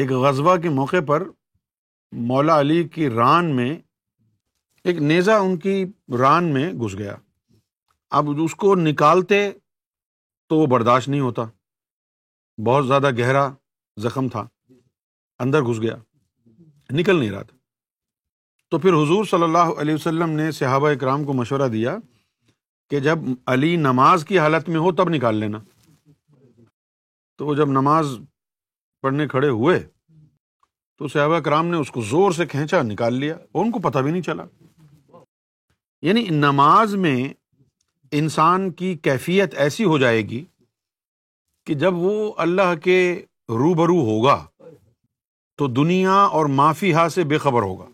ایک غزوہ کے موقع پر مولا علی کی ران میں ایک نیزہ ان کی ران میں گھس گیا۔ اب اس کو نکالتے تو وہ برداشت نہیں ہوتا، بہت زیادہ گہرا زخم تھا، اندر گھس گیا، نکل نہیں رہا تھا۔ تو پھر حضور صلی اللہ علیہ وسلم نے صحابہ اکرام کو مشورہ دیا کہ جب علی نماز کی حالت میں ہو تب نکال لینا۔ تو وہ جب نماز پڑھنے کھڑے ہوئے تو صحابہ کرام نے اس کو زور سے کھینچا، نکال لیا، اور ان کو پتہ بھی نہیں چلا۔ یعنی نماز میں انسان کی کیفیت ایسی ہو جائے گی کہ جب وہ اللہ کے روبرو ہوگا تو دنیا اور مافیہا سے بے خبر ہوگا۔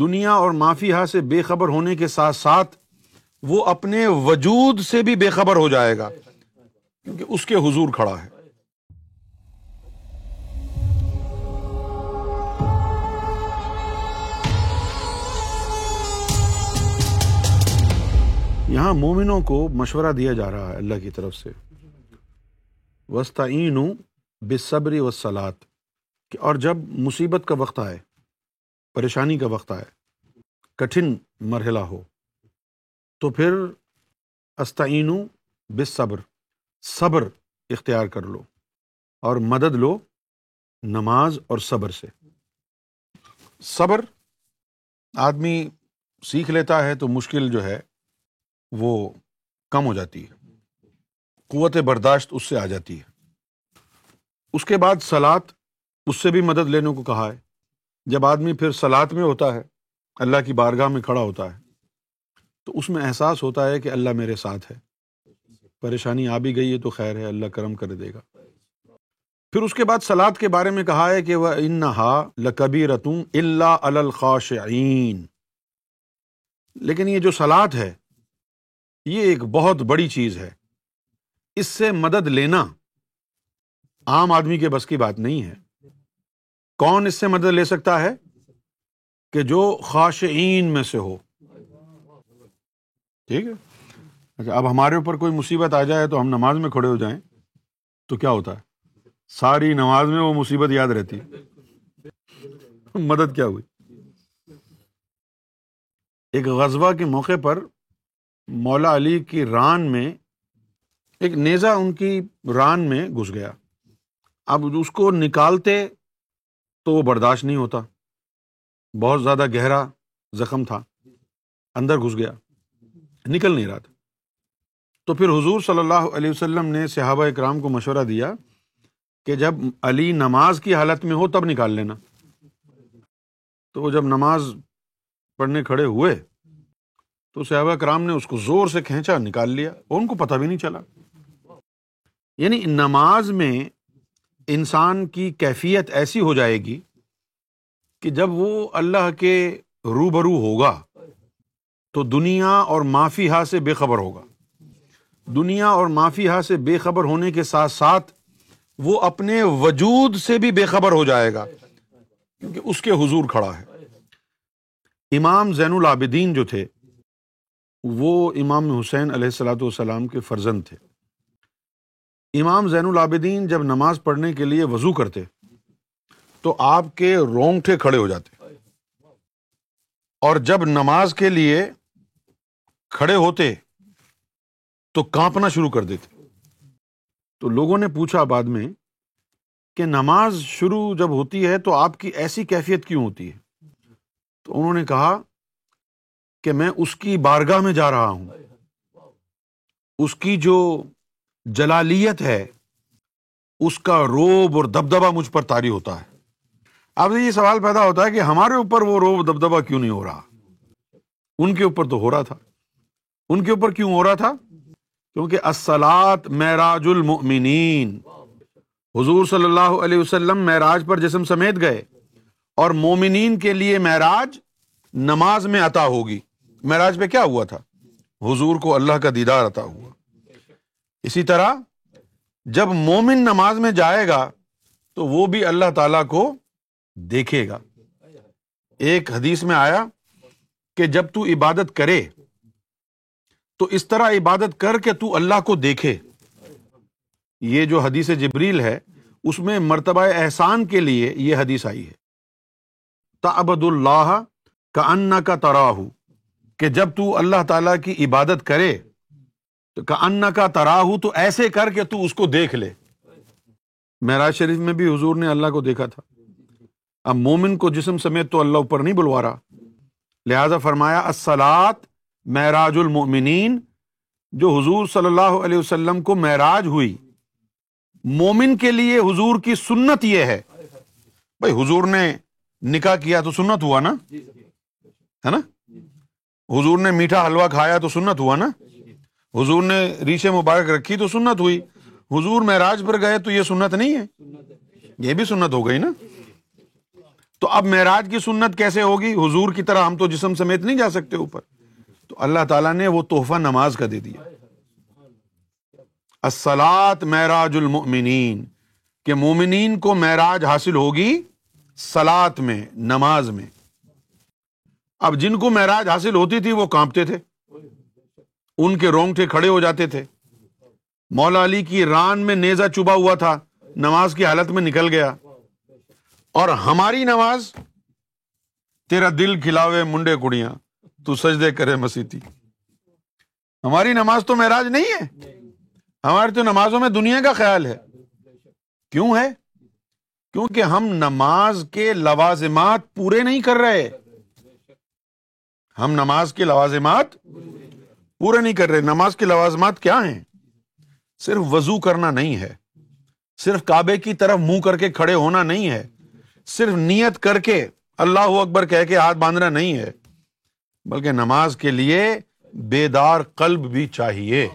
دنیا اور مافیہا سے بے خبر ہونے کے ساتھ ساتھ وہ اپنے وجود سے بھی بے خبر ہو جائے گا، کیونکہ اس کے حضور کھڑا ہے۔ یہاں مومنوں کو مشورہ دیا جا رہا ہے اللہ کی طرف سے، وَاسْتَعِينُوا بِالصَّبْرِ وَالصَّلَاةِ، کہ اور جب مصیبت کا وقت آئے، پریشانی کا وقت آئے، کٹھن مرحلہ ہو، تو پھر استعینوا بالصبر، صبر اختیار کر لو اور مدد لو نماز اور صبر سے۔ صبر آدمی سیکھ لیتا ہے تو مشکل جو ہے وہ کم ہو جاتی ہے، قوت برداشت اس سے آ جاتی ہے۔ اس کے بعد صلات، اس سے بھی مدد لینے کو کہا ہے۔ جب آدمی پھر صلات میں ہوتا ہے، اللہ کی بارگاہ میں کھڑا ہوتا ہے، تو اس میں احساس ہوتا ہے کہ اللہ میرے ساتھ ہے، پریشانی آ بھی گئی ہے تو خیر ہے، اللہ کرم کر دے گا۔ پھر اس کے بعد صلات کے بارے میں کہا ہے کہ وَإِنَّهَا لَكَبِيرَةٌ إِلَّا عَلَى الْخَاشِعِينَ، لیکن یہ جو صلات ہے یہ ایک بہت بڑی چیز ہے، اس سے مدد لینا عام آدمی کے بس کی بات نہیں ہے۔ کون اس سے مدد لے سکتا ہے؟ کہ جو خاشعین میں سے ہو۔ ٹھیک ہے، اچھا اب ہمارے اوپر کوئی مصیبت آ جائے تو ہم نماز میں کھڑے ہو جائیں تو کیا ہوتا ہے؟ ساری نماز میں وہ مصیبت یاد رہتی ہے، مدد کیا ہوئی۔ ایک غزوہ کے موقع پر مولا علی کی ران میں ایک نیزہ ان کی ران میں گھس گیا۔ اب اس کو نکالتے تو وہ برداشت نہیں ہوتا، بہت زیادہ گہرا زخم تھا، اندر گھس گیا، نکل نہیں رہا تھا۔ تو پھر حضور صلی اللہ علیہ وسلم نے صحابہ اکرام کو مشورہ دیا کہ جب علی نماز کی حالت میں ہو تب نکال لینا۔ تو وہ جب نماز پڑھنے کھڑے ہوئے تو صحابہ کرام نے اس کو زور سے کھینچا، نکال لیا، اور ان کو پتہ بھی نہیں چلا۔ یعنی نماز میں انسان کی کیفیت ایسی ہو جائے گی کہ جب وہ اللہ کے روبرو ہوگا تو دنیا اور مافیہا سے بے خبر ہوگا۔ دنیا اور مافیہا سے بے خبر ہونے کے ساتھ ساتھ وہ اپنے وجود سے بھی بے خبر ہو جائے گا، کیونکہ اس کے حضور کھڑا ہے۔ امام زین العابدین جو تھے وہ امام حسین علیہ الصلاۃ والسلام کے فرزند تھے۔ امام زین العابدین جب نماز پڑھنے کے لیے وضو کرتے تو آپ کے رونگٹے کھڑے ہو جاتے، اور جب نماز کے لیے کھڑے ہوتے تو کانپنا شروع کر دیتے۔ تو لوگوں نے پوچھا بعد میں کہ نماز شروع جب ہوتی ہے تو آپ کی ایسی کیفیت کیوں ہوتی ہے؟ تو انہوں نے کہا کہ میں اس کی بارگاہ میں جا رہا ہوں، اس کی جو جلالیت ہے، اس کا روب اور دبدبہ مجھ پر طاری ہوتا ہے۔ اب یہ سوال پیدا ہوتا ہے کہ ہمارے اوپر وہ روب دبدبہ کیوں نہیں ہو رہا؟ ان کے اوپر تو ہو رہا تھا۔ ان کے اوپر کیوں ہو رہا تھا؟ کیونکہ الصلاۃ معراج المؤمنین، حضور صلی اللہ علیہ وسلم معراج پر جسم سمیت گئے، اور مومنین کے لیے معراج نماز میں عطا ہوگی۔ معراج پہ کیا ہوا تھا؟ حضور کو اللہ کا دیدار عطا ہوا۔ اسی طرح جب مومن نماز میں جائے گا تو وہ بھی اللہ تعالیٰ کو دیکھے گا۔ ایک حدیث میں آیا کہ جب تو عبادت کرے تو اس طرح عبادت کر کے تو اللہ کو دیکھے۔ یہ جو حدیث جبریل ہے اس میں مرتبہ احسان کے لیے یہ حدیث آئی ہے، تعبد اللہ کأنک تراہ، کہ جب تو اللہ تعالیٰ کی عبادت کرے تو کأنک تراہ، تو ایسے کر کے تو اس کو دیکھ لے۔ معراج شریف میں بھی حضور نے اللہ کو دیکھا تھا۔ اب مومن کو جسم سمیت تو اللہ اوپر نہیں بلوا رہا، لہٰذا فرمایا الصلاۃ معراج المؤمنین، جو حضور صلی اللہ علیہ وسلم کو معراج ہوئی۔ مومن کے لیے حضور کی سنت یہ ہے، بھائی حضور نے نکاح کیا تو سنت ہوا نا، ہے نا، حضور نے میٹھا حلوہ کھایا تو سنت ہوا نا، حضور نے ریشے مبارک رکھی تو سنت ہوئی، حضور معراج پر گئے تو یہ سنت نہیں ہے، یہ بھی سنت ہو گئی نا۔ تو اب معراج کی سنت کیسے ہوگی؟ حضور کی طرح ہم تو جسم سمیت نہیں جا سکتے اوپر، تو اللہ تعالیٰ نے وہ تحفہ نماز کا دے دیا، الصلاۃ معراج المؤمنین، کہ مومنین کو معراج حاصل ہوگی صلاۃ میں، نماز میں۔ اب جن کو معراج حاصل ہوتی تھی وہ کانپتے تھے، ان کے رونگٹے کھڑے ہو جاتے تھے۔ مولا علی کی ران میں نیزہ چبا ہوا تھا، نماز کی حالت میں نکل گیا۔ اور ہماری نماز، تیرا دل کھلاوے منڈے کڑیاں تو سجدے کرے مسیتی، ہماری نماز تو معراج نہیں ہے، ہماری تو نمازوں میں دنیا کا خیال ہے۔ کیوں ہے؟ کیونکہ ہم نماز کے لوازمات پورے نہیں کر رہے، ہم نماز کے لوازمات پورے نہیں کر رہے۔ نماز کے لوازمات کیا ہیں؟ صرف وضو کرنا نہیں ہے، صرف کعبے کی طرف منہ کر کے کھڑے ہونا نہیں ہے، صرف نیت کر کے اللہ اکبر کہہ کے ہاتھ باندھنا نہیں ہے، بلکہ نماز کے لیے بیدار قلب بھی چاہیے۔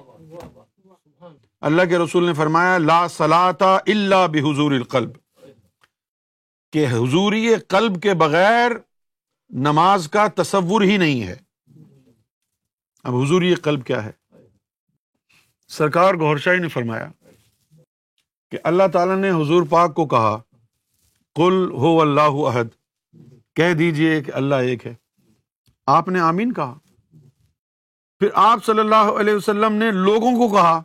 اللہ کے رسول نے فرمایا لا صلاۃ الا بحضور القلب، کہ حضوری قلب کے بغیر نماز کا تصور ہی نہیں ہے۔ اب حضوری قلب کیا ہے؟ سرکار گوھر شاہی نے فرمایا کہ اللہ تعالیٰ نے حضور پاک کو کہا قل ہو اللہ احد، کہہ دیجئے کہ اللہ ایک ہے۔ آپ نے آمین کہا، پھر آپ صلی اللہ علیہ وسلم نے لوگوں کو کہا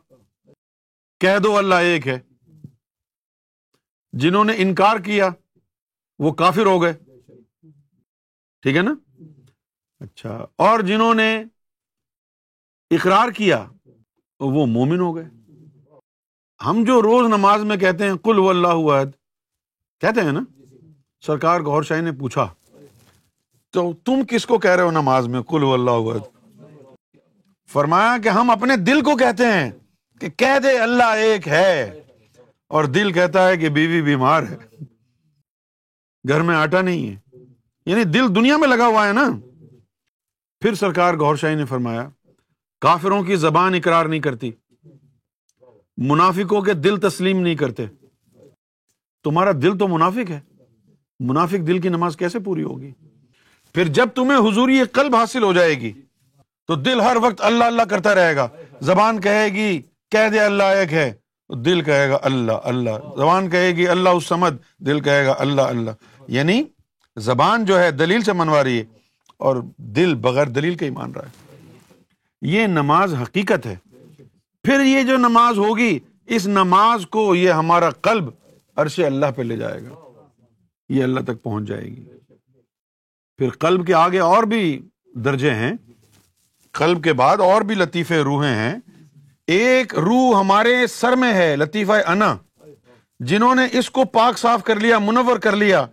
کہہ دو اللہ ایک ہے۔ جنہوں نے انکار کیا وہ کافر ہو گئے، ٹھیک ہے نا، اچھا، اور جنہوں نے اقرار کیا وہ مومن ہو گئے۔ ہم جو روز نماز میں کہتے ہیں قل واللہ احد کہتے ہیں نا، سرکار گوھر شاہی نے پوچھا تو تم کس کو کہہ رہے ہو نماز میں قل واللہ احد؟ فرمایا کہ ہم اپنے دل کو کہتے ہیں کہ کہہ دے اللہ ایک ہے، اور دل کہتا ہے کہ بیوی بیمار ہے، گھر میں آٹا نہیں ہے، یعنی دل دنیا میں لگا ہوا ہے نا۔ پھر سرکار گوھر شاہی نے فرمایا کافروں کی زبان اقرار نہیں کرتی، منافقوں کے دل تسلیم نہیں کرتے، تمہارا دل تو منافق ہے، منافق دل کی نماز کیسے پوری ہوگی؟ پھر جب تمہیں حضوری قلب حاصل ہو جائے گی تو دل ہر وقت اللہ اللہ کرتا رہے گا، زبان کہے گی کہہ دے اللہ ایک ہے، دل کہے گا اللہ اللہ، زبان کہے گی اللہ الصمد، دل کہے گا اللہ اللہ، یعنی زبان جو ہے دلیل سے منوا رہی ہے اور دل بغیر دلیل کے ہی مان رہا ہے۔ یہ نماز حقیقت ہے۔ پھر یہ جو نماز ہوگی، اس نماز کو یہ ہمارا قلب عرش اللہ پہ لے جائے گا، یہ اللہ تک پہنچ جائے گی۔ پھر قلب کے آگے اور بھی درجے ہیں، قلب کے بعد اور بھی لطیفے روحیں ہیں۔ ایک روح ہمارے سر میں ہے، لطیفہ انا، جنہوں نے اس کو پاک صاف کر لیا، منور کر لیا،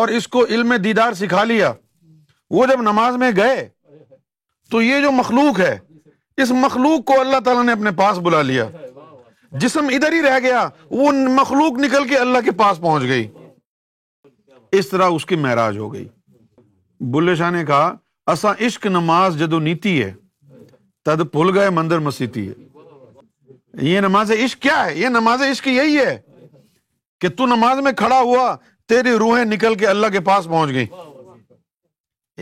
اور اس کو علم دیدار سکھا لیا، وہ جب نماز میں گئے تو یہ جو مخلوق ہے، اس مخلوق کو اللہ تعالیٰ نے اپنے پاس بلا لیا، جسم ادھر ہی رہ گیا، وہ مخلوق نکل کے اللہ کے پاس پہنچ گئی، اس طرح اس کی معراج ہو گئی۔ بلے شاہ نے کہا اسا عشق نماز جدو نیتی ہے تد بھول گئے مندر مسیتی ہے۔ یہ نماز عشق کیا ہے؟ یہ نماز عشق یہی ہے کہ تو نماز میں کھڑا ہوا، تیری روحیں نکل کے اللہ کے پاس پہنچ گئی۔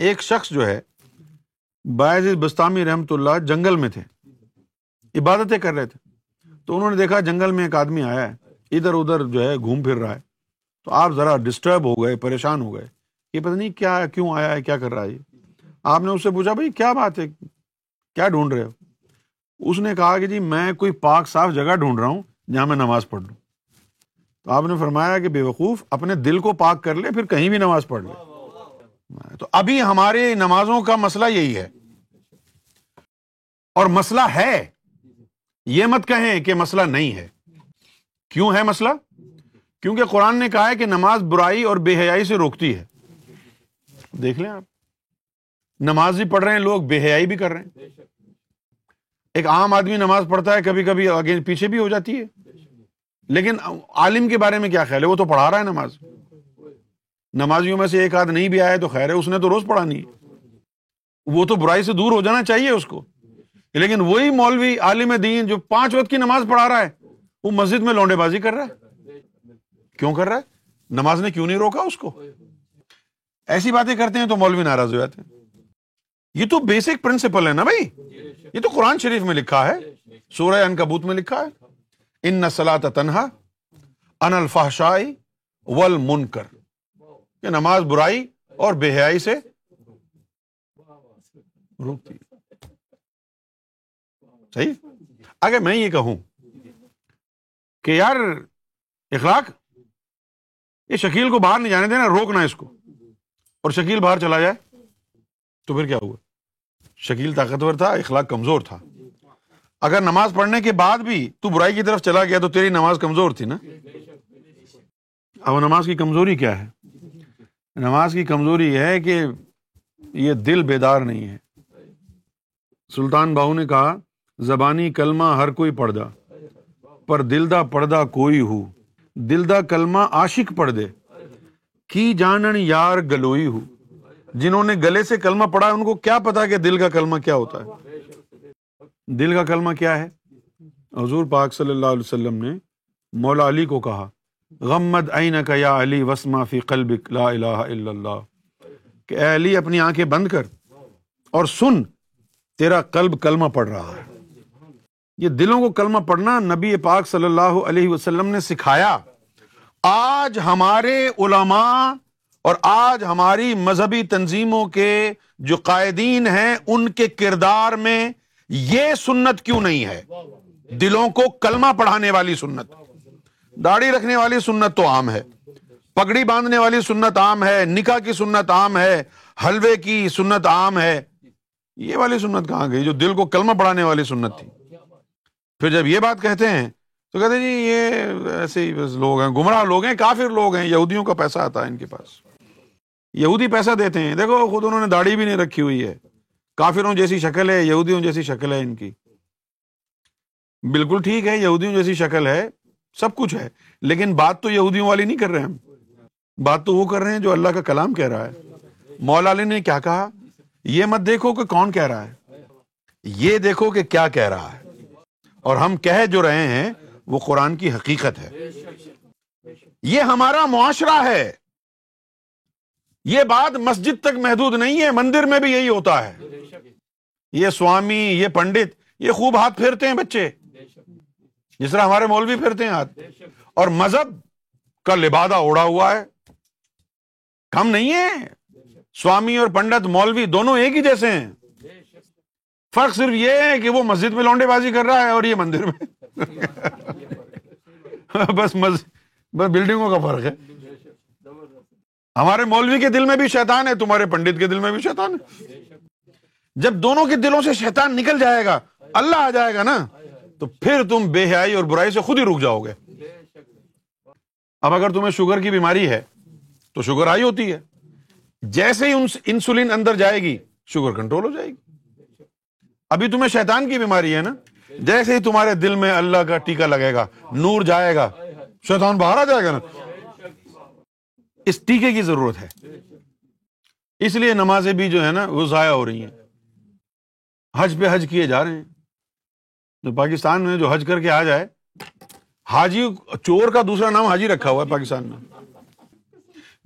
ایک شخص جو ہے، باعث بستامی رحمۃ اللہ، جنگل میں تھے، عبادتیں کر رہے تھے، تو انہوں نے دیکھا جنگل میں ایک آدمی آیا ہے، ادھر ادھر جو ہے گھوم پھر رہا ہے، تو آپ ذرا ڈسٹرب ہو گئے، پریشان ہو گئے، یہ پتہ نہیں کیا کیوں آیا ہے، کیا کر رہا ہے۔ آپ نے اس سے پوچھا بھائی کیا بات ہے، کیا ڈھونڈ رہے ہو؟ اس نے کہا کہ جی میں کوئی پاک صاف جگہ ڈھونڈ رہا ہوں جہاں میں نماز پڑھ لوں۔ تو آپ نے فرمایا کہ بے وقوف اپنے دل کو پاک کر لے پھر کہیں بھی نماز پڑھ لے. تو ابھی ہمارے نمازوں کا مسئلہ یہی ہے اور مسئلہ ہے, یہ مت کہیں کہ مسئلہ نہیں ہے. کیوں ہے مسئلہ؟ کیونکہ قرآن نے کہا ہے کہ نماز برائی اور بے حیائی سے روکتی ہے. دیکھ لیں آپ, نماز بھی پڑھ رہے ہیں لوگ, بے حیائی بھی کر رہے ہیں. ایک عام آدمی نماز پڑھتا ہے, کبھی کبھی آگے پیچھے بھی ہو جاتی ہے, لیکن عالم کے بارے میں کیا خیال ہے؟ وہ تو پڑھا رہا ہے نماز. نمازیوں میں سے ایک آدھ نہیں بھی آیا تو خیر ہے, اس نے تو روز پڑھانی ہے, وہ تو برائی سے دور ہو جانا چاہیے اس کو. لیکن وہی مولوی عالم دین جو 5 وقت کی نماز پڑھا رہا ہے, وہ مسجد میں لونڈے بازی کر رہا ہے. کیوں کر رہا ہے؟ نماز نے کیوں نہیں روکا اس کو؟ ایسی باتیں کرتے ہیں تو مولوی ناراض ہو جاتے ہیں. یہ تو بیسک پرنسپل ہے نا بھائی, یہ تو قرآن شریف میں لکھا ہے, سورہ عنکبوت میں لکھا ہے, ان الصلاۃ تنہی عن الفحشاء والمنکر, کہ نماز برائی اور بے حیائی سے روکتی. صحیح. اگر میں یہ کہوں کہ یار اخلاق, یہ شکیل کو باہر نہیں جانے دینا, روکنا اس کو, اور شکیل باہر چلا جائے تو پھر کیا ہوا؟ شکیل طاقتور تھا, اخلاق کمزور تھا. اگر نماز پڑھنے کے بعد بھی تو برائی کی طرف چلا گیا تو تیری نماز کمزور تھی نا. اب نماز کی کمزوری کیا ہے؟ نماز کی کمزوری ہے کہ یہ دل بیدار نہیں ہے. سلطان باہو نے کہا, زبانی کلمہ ہر کوئی پڑھدا پر دل دا پڑھدا کوئی ہو, دل دا کلمہ عاشق پڑھ دے کی جانن یار گلوئی ہو. جنہوں نے گلے سے کلمہ پڑھا ہے ان کو کیا پتا کہ دل کا کلمہ کیا ہوتا ہے؟ دل کا کلمہ کیا ہے؟ حضور پاک صلی اللہ علیہ وسلم نے مولا علی کو کہا, غمد عینک یا علی وسما فی قلبک لا الہ الا اللہ, کہ اے علی اپنی آنکھیں بند کر اور سن, تیرا قلب کلمہ پڑھ رہا ہے. یہ دلوں کو کلمہ پڑھنا نبی پاک صلی اللہ علیہ وسلم نے سکھایا. آج ہمارے علماء اور آج ہماری مذہبی تنظیموں کے جو قائدین ہیں ان کے کردار میں یہ سنت کیوں نہیں ہے؟ دلوں کو کلمہ پڑھانے والی سنت. داڑھی رکھنے والی سنت تو عام ہے, پگڑی باندھنے والی سنت عام ہے, نکاح کی سنت عام ہے, حلوے کی سنت عام ہے. یہ والی سنت کہاں گئی جو دل کو کلمہ پڑھانے والی سنت تھی؟ پھر جب یہ بات کہتے ہیں تو کہتے ہیں جی یہ ایسے ہی بس لوگ ہیں, گمراہ لوگ ہیں, کافر لوگ ہیں, یہودیوں کا پیسہ آتا ہے ان کے پاس, یہودی پیسہ دیتے ہیں. دیکھو خود انہوں نے داڑھی بھی نہیں رکھی ہوئی ہے, کافروں جیسی شکل ہے, یہودیوں جیسی شکل ہے ان کی. بالکل ٹھیک ہے, یہودیوں جیسی شکل ہے, سب کچھ ہے, لیکن بات تو یہودیوں والی نہیں کر رہے ہم, بات تو وہ کر رہے ہیں جو اللہ کا کلام کہہ رہا ہے. مولا علی نے کیا کہا؟ یہ مت دیکھو کہ کون کہہ رہا ہے, یہ دیکھو کہ کیا کہہ رہا ہے. اور ہم کہہ جو رہے ہیں وہ قرآن کی حقیقت ہے. یہ ہمارا معاشرہ ہے, یہ بات مسجد تک محدود نہیں ہے, مندر میں بھی یہی ہوتا ہے. یہ سوامی, یہ پنڈت, یہ خوب ہاتھ پھیرتے ہیں بچے, جس طرح ہمارے مولوی پھیرتے ہیں ہاتھ, اور مذہب کا لبادہ اڑا ہوا ہے. کم نہیں ہے, سوامی اور پنڈت, مولوی دونوں ایک ہی جیسے ہیں. فرق صرف یہ ہے کہ وہ مسجد میں لونڈے بازی کر رہا ہے اور یہ مندر میں. بس بلڈنگوں کا فرق ہے. ہمارے مولوی کے دل میں بھی شیطان ہے, تمہارے پنڈت کے دل میں بھی شیطان ہے. جب دونوں کے دلوں سے شیطان نکل جائے گا, اللہ آ جائے گا نا, تو پھر تم بے حیائی اور برائی سے خود ہی رک جاؤ گے. اب اگر تمہیں شوگر کی بیماری ہے تو شوگر ہائی ہوتی ہے, جیسے ہی انسولین اندر جائے گی شوگر کنٹرول ہو جائے گی. ابھی تمہیں شیطان کی بیماری ہے نا, جیسے ہی تمہارے دل میں اللہ کا ٹیکا لگے گا, نور جائے گا, شیطان باہر آ جائے گا نا. اس ٹیکے کی ضرورت ہے, اس لیے نمازیں بھی جو ہے نا وہ ضائع ہو رہی ہیں. حج پہ حج کیے جا رہے ہیں, تو پاکستان میں جو حج کر کے آ جائے, حاجی چور کا دوسرا نام حاجی رکھا ہوا ہے پاکستان میں.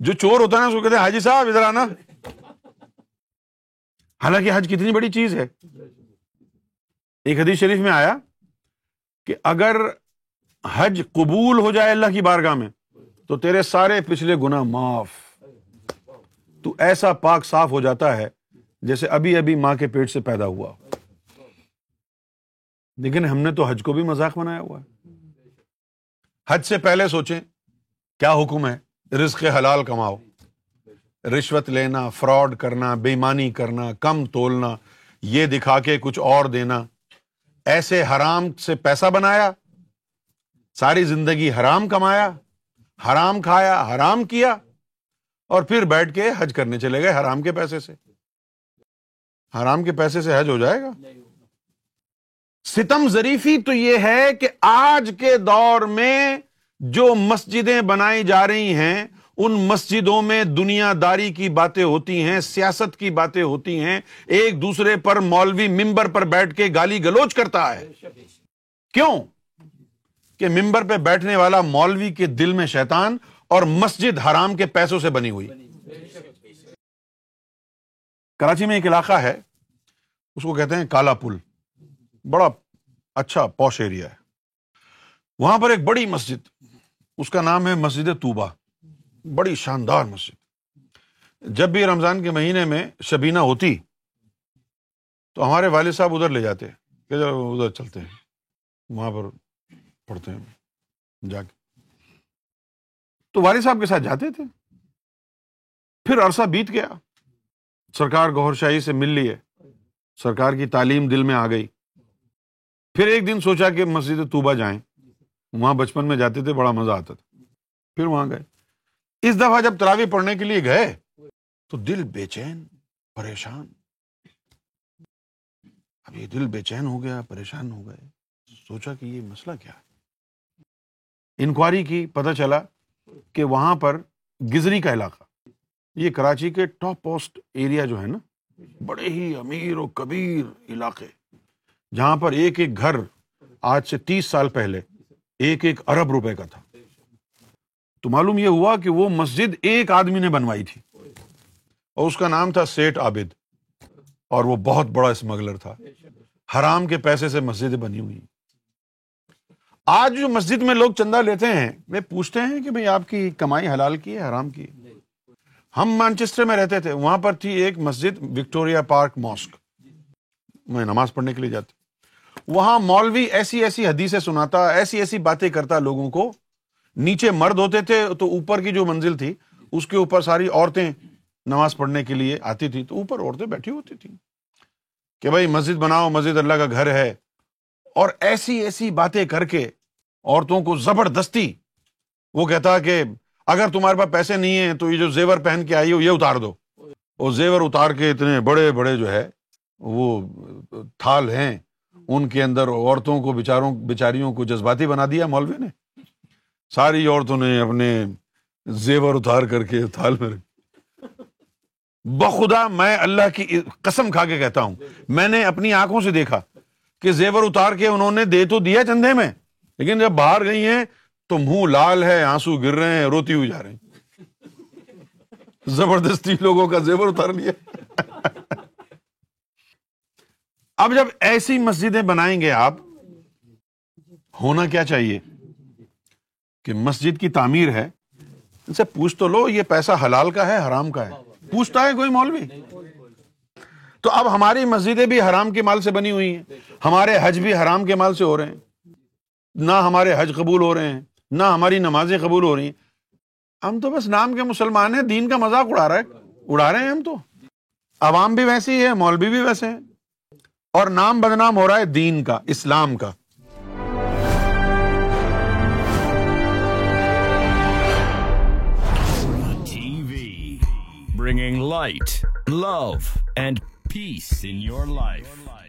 جو چور ہوتا ہے نا اس کو کہتے ہیں حاجی صاحب ادھر آنا. حالانکہ حج کتنی بڑی چیز ہے. ایک حدیث شریف میں آیا کہ اگر حج قبول ہو جائے اللہ کی بارگاہ میں تو تیرے سارے پچھلے گناہ معاف, تو ایسا پاک صاف ہو جاتا ہے جیسے ابھی ابھی ماں کے پیٹ سے پیدا ہوا. لیکن ہم نے تو حج کو بھی مذاق بنایا ہوا ہے. حج سے پہلے سوچیں کیا حکم ہے؟ رزق حلال کماؤ، رشوت لینا، فراڈ کرنا، بے ایمانی کرنا، کم تولنا، یہ دکھا کے کچھ اور دینا، ایسے حرام سے پیسہ بنایا، ساری زندگی حرام کمایا، حرام کھایا، حرام کیا، اور پھر بیٹھ کے حج کرنے چلے گئے حرام کے پیسے سے۔ حرام کے پیسے سے حج ہو جائے گا؟ ستم ظریفی تو یہ ہے کہ آج کے دور میں جو مسجدیں بنائی جا رہی ہیں، ان مسجدوں میں دنیا داری کی باتیں ہوتی ہیں، سیاست کی باتیں ہوتی ہیں، ایک دوسرے پر مولوی ممبر پر بیٹھ کے گالی گلوچ کرتا ہے۔ کیوں؟ کہ ممبر پہ بیٹھنے والا مولوی کے دل میں شیطان اور مسجد حرام کے پیسوں سے بنی ہوئی۔ کراچی میں ایک علاقہ ہے، اس کو کہتے ہیں کالا پل، بڑا اچھا پوش ایریا ہے۔ وہاں پر ایک بڑی مسجد، اس کا نام ہے مسجد طوبہ، بڑی شاندار مسجد۔ جب بھی رمضان کے مہینے میں شبینہ ہوتی تو ہمارے والد صاحب ادھر لے جاتے کہ ادھر چلتے ہیں، وہاں پر پڑھتے ہیں جا کے۔ تو والد صاحب کے ساتھ جاتے تھے۔ پھر عرصہ بیت گیا، سرکار گوھر شاہی سے مل لیے، سرکار کی تعلیم دل میں آ گئی۔ پھر ایک دن سوچا کہ مسجد طوبہ جائیں، وہاں بچپن میں جاتے تھے، بڑا مزہ آتا تھا۔ پھر وہاں گئے۔ اس دفعہ جب تراویح پڑھنے کے لیے گئے تو دل بے چین، پریشان۔ اب یہ دل بے چین ہو گیا، پریشان ہو گئے، سوچا کہ یہ مسئلہ کیا ہے۔ انکوائری کی، پتہ چلا کہ وہاں پر گزری کا علاقہ، یہ کراچی کے ٹاپ پوسٹ ایریا جو ہے نا، بڑے ہی امیر و کبیر علاقے، جہاں پر ایک ایک گھر آج سے 30 سال پہلے 1-1 ارب روپے کا تھا۔ تو معلوم یہ ہوا کہ وہ مسجد ایک آدمی نے بنوائی تھی، اور اس کا نام تھا سیٹ عابد، اور وہ بہت بڑا اسمگلر تھا۔ حرام کے پیسے سے مسجدیں بنی ہوئی۔ آج جو مسجد میں لوگ چندہ لیتے ہیں، میں پوچھتے ہیں کہ بھئی آپ کی کمائی حلال کی ہے حرام کی ہے؟ ہم مانچسٹر میں رہتے تھے، وہاں پر تھی ایک مسجد، وکٹوریا پارک ماسک، میں نماز پڑھنے کے لیے جاتے۔ وہاں مولوی ایسی ایسی حدیثیں سناتا، ایسی ایسی باتیں کرتا لوگوں کو۔ نیچے مرد ہوتے تھے تو اوپر کی جو منزل تھی اس کے اوپر ساری عورتیں نماز پڑھنے کے لیے آتی تھیں، تو اوپر عورتیں بیٹھی ہوتی تھیں کہ بھائی مسجد بناؤ، مسجد اللہ کا گھر ہے، اور ایسی ایسی باتیں کر کے عورتوں کو زبردستی۔ وہ کہتا کہ اگر تمہارے پاس پیسے نہیں ہیں تو یہ جو زیور پہن کے آئی ہو یہ اتار دو، اور زیور اتار کے اتنے بڑے بڑے جو ہے وہ تھال ہیں، ان کے اندر عورتوں کو، بیچاریوں کو جذباتی بنا دیا مولوی نے۔ ساری عورتوں نے اپنے زیور اتار کر کے تھال میں رکھ۔ بخدا میں اللہ کی قسم کھا کے کہتا ہوں، میں نے اپنی آنکھوں سے دیکھا کہ زیور اتار کے انہوں نے دے تو دیا چندے میں، لیکن جب باہر گئی ہیں تو منہ لال ہے، آنسو گر رہے ہیں، روتی ہوئی جا رہی ہیں، زبردستی لوگوں کا زیور اتار لیا۔ اب جب ایسی مسجدیں بنائیں گے آپ، ہونا کیا چاہیے؟ کہ مسجد کی تعمیر ہے، ان سے پوچھ تو لو یہ پیسہ حلال کا ہے حرام کا ہے؟ پوچھتا ہے کوئی مولوی؟ تو اب ہماری مسجدیں بھی حرام کے مال سے بنی ہوئی ہیں، ہمارے حج بھی حرام کے مال سے ہو رہے ہیں، نہ ہمارے حج قبول ہو رہے ہیں، نہ ہماری نمازیں قبول ہو رہی ہیں۔ ہم تو بس نام کے مسلمان ہیں، دین کا مذاق اڑا رہے ہیں ہم تو۔ عوام بھی ویسی ہے، مولوی بھی ویسے ہیں، اور نام بدنام ہو رہا ہے دین کا، اسلام کا۔ TV, bringing light, love and peace in your life.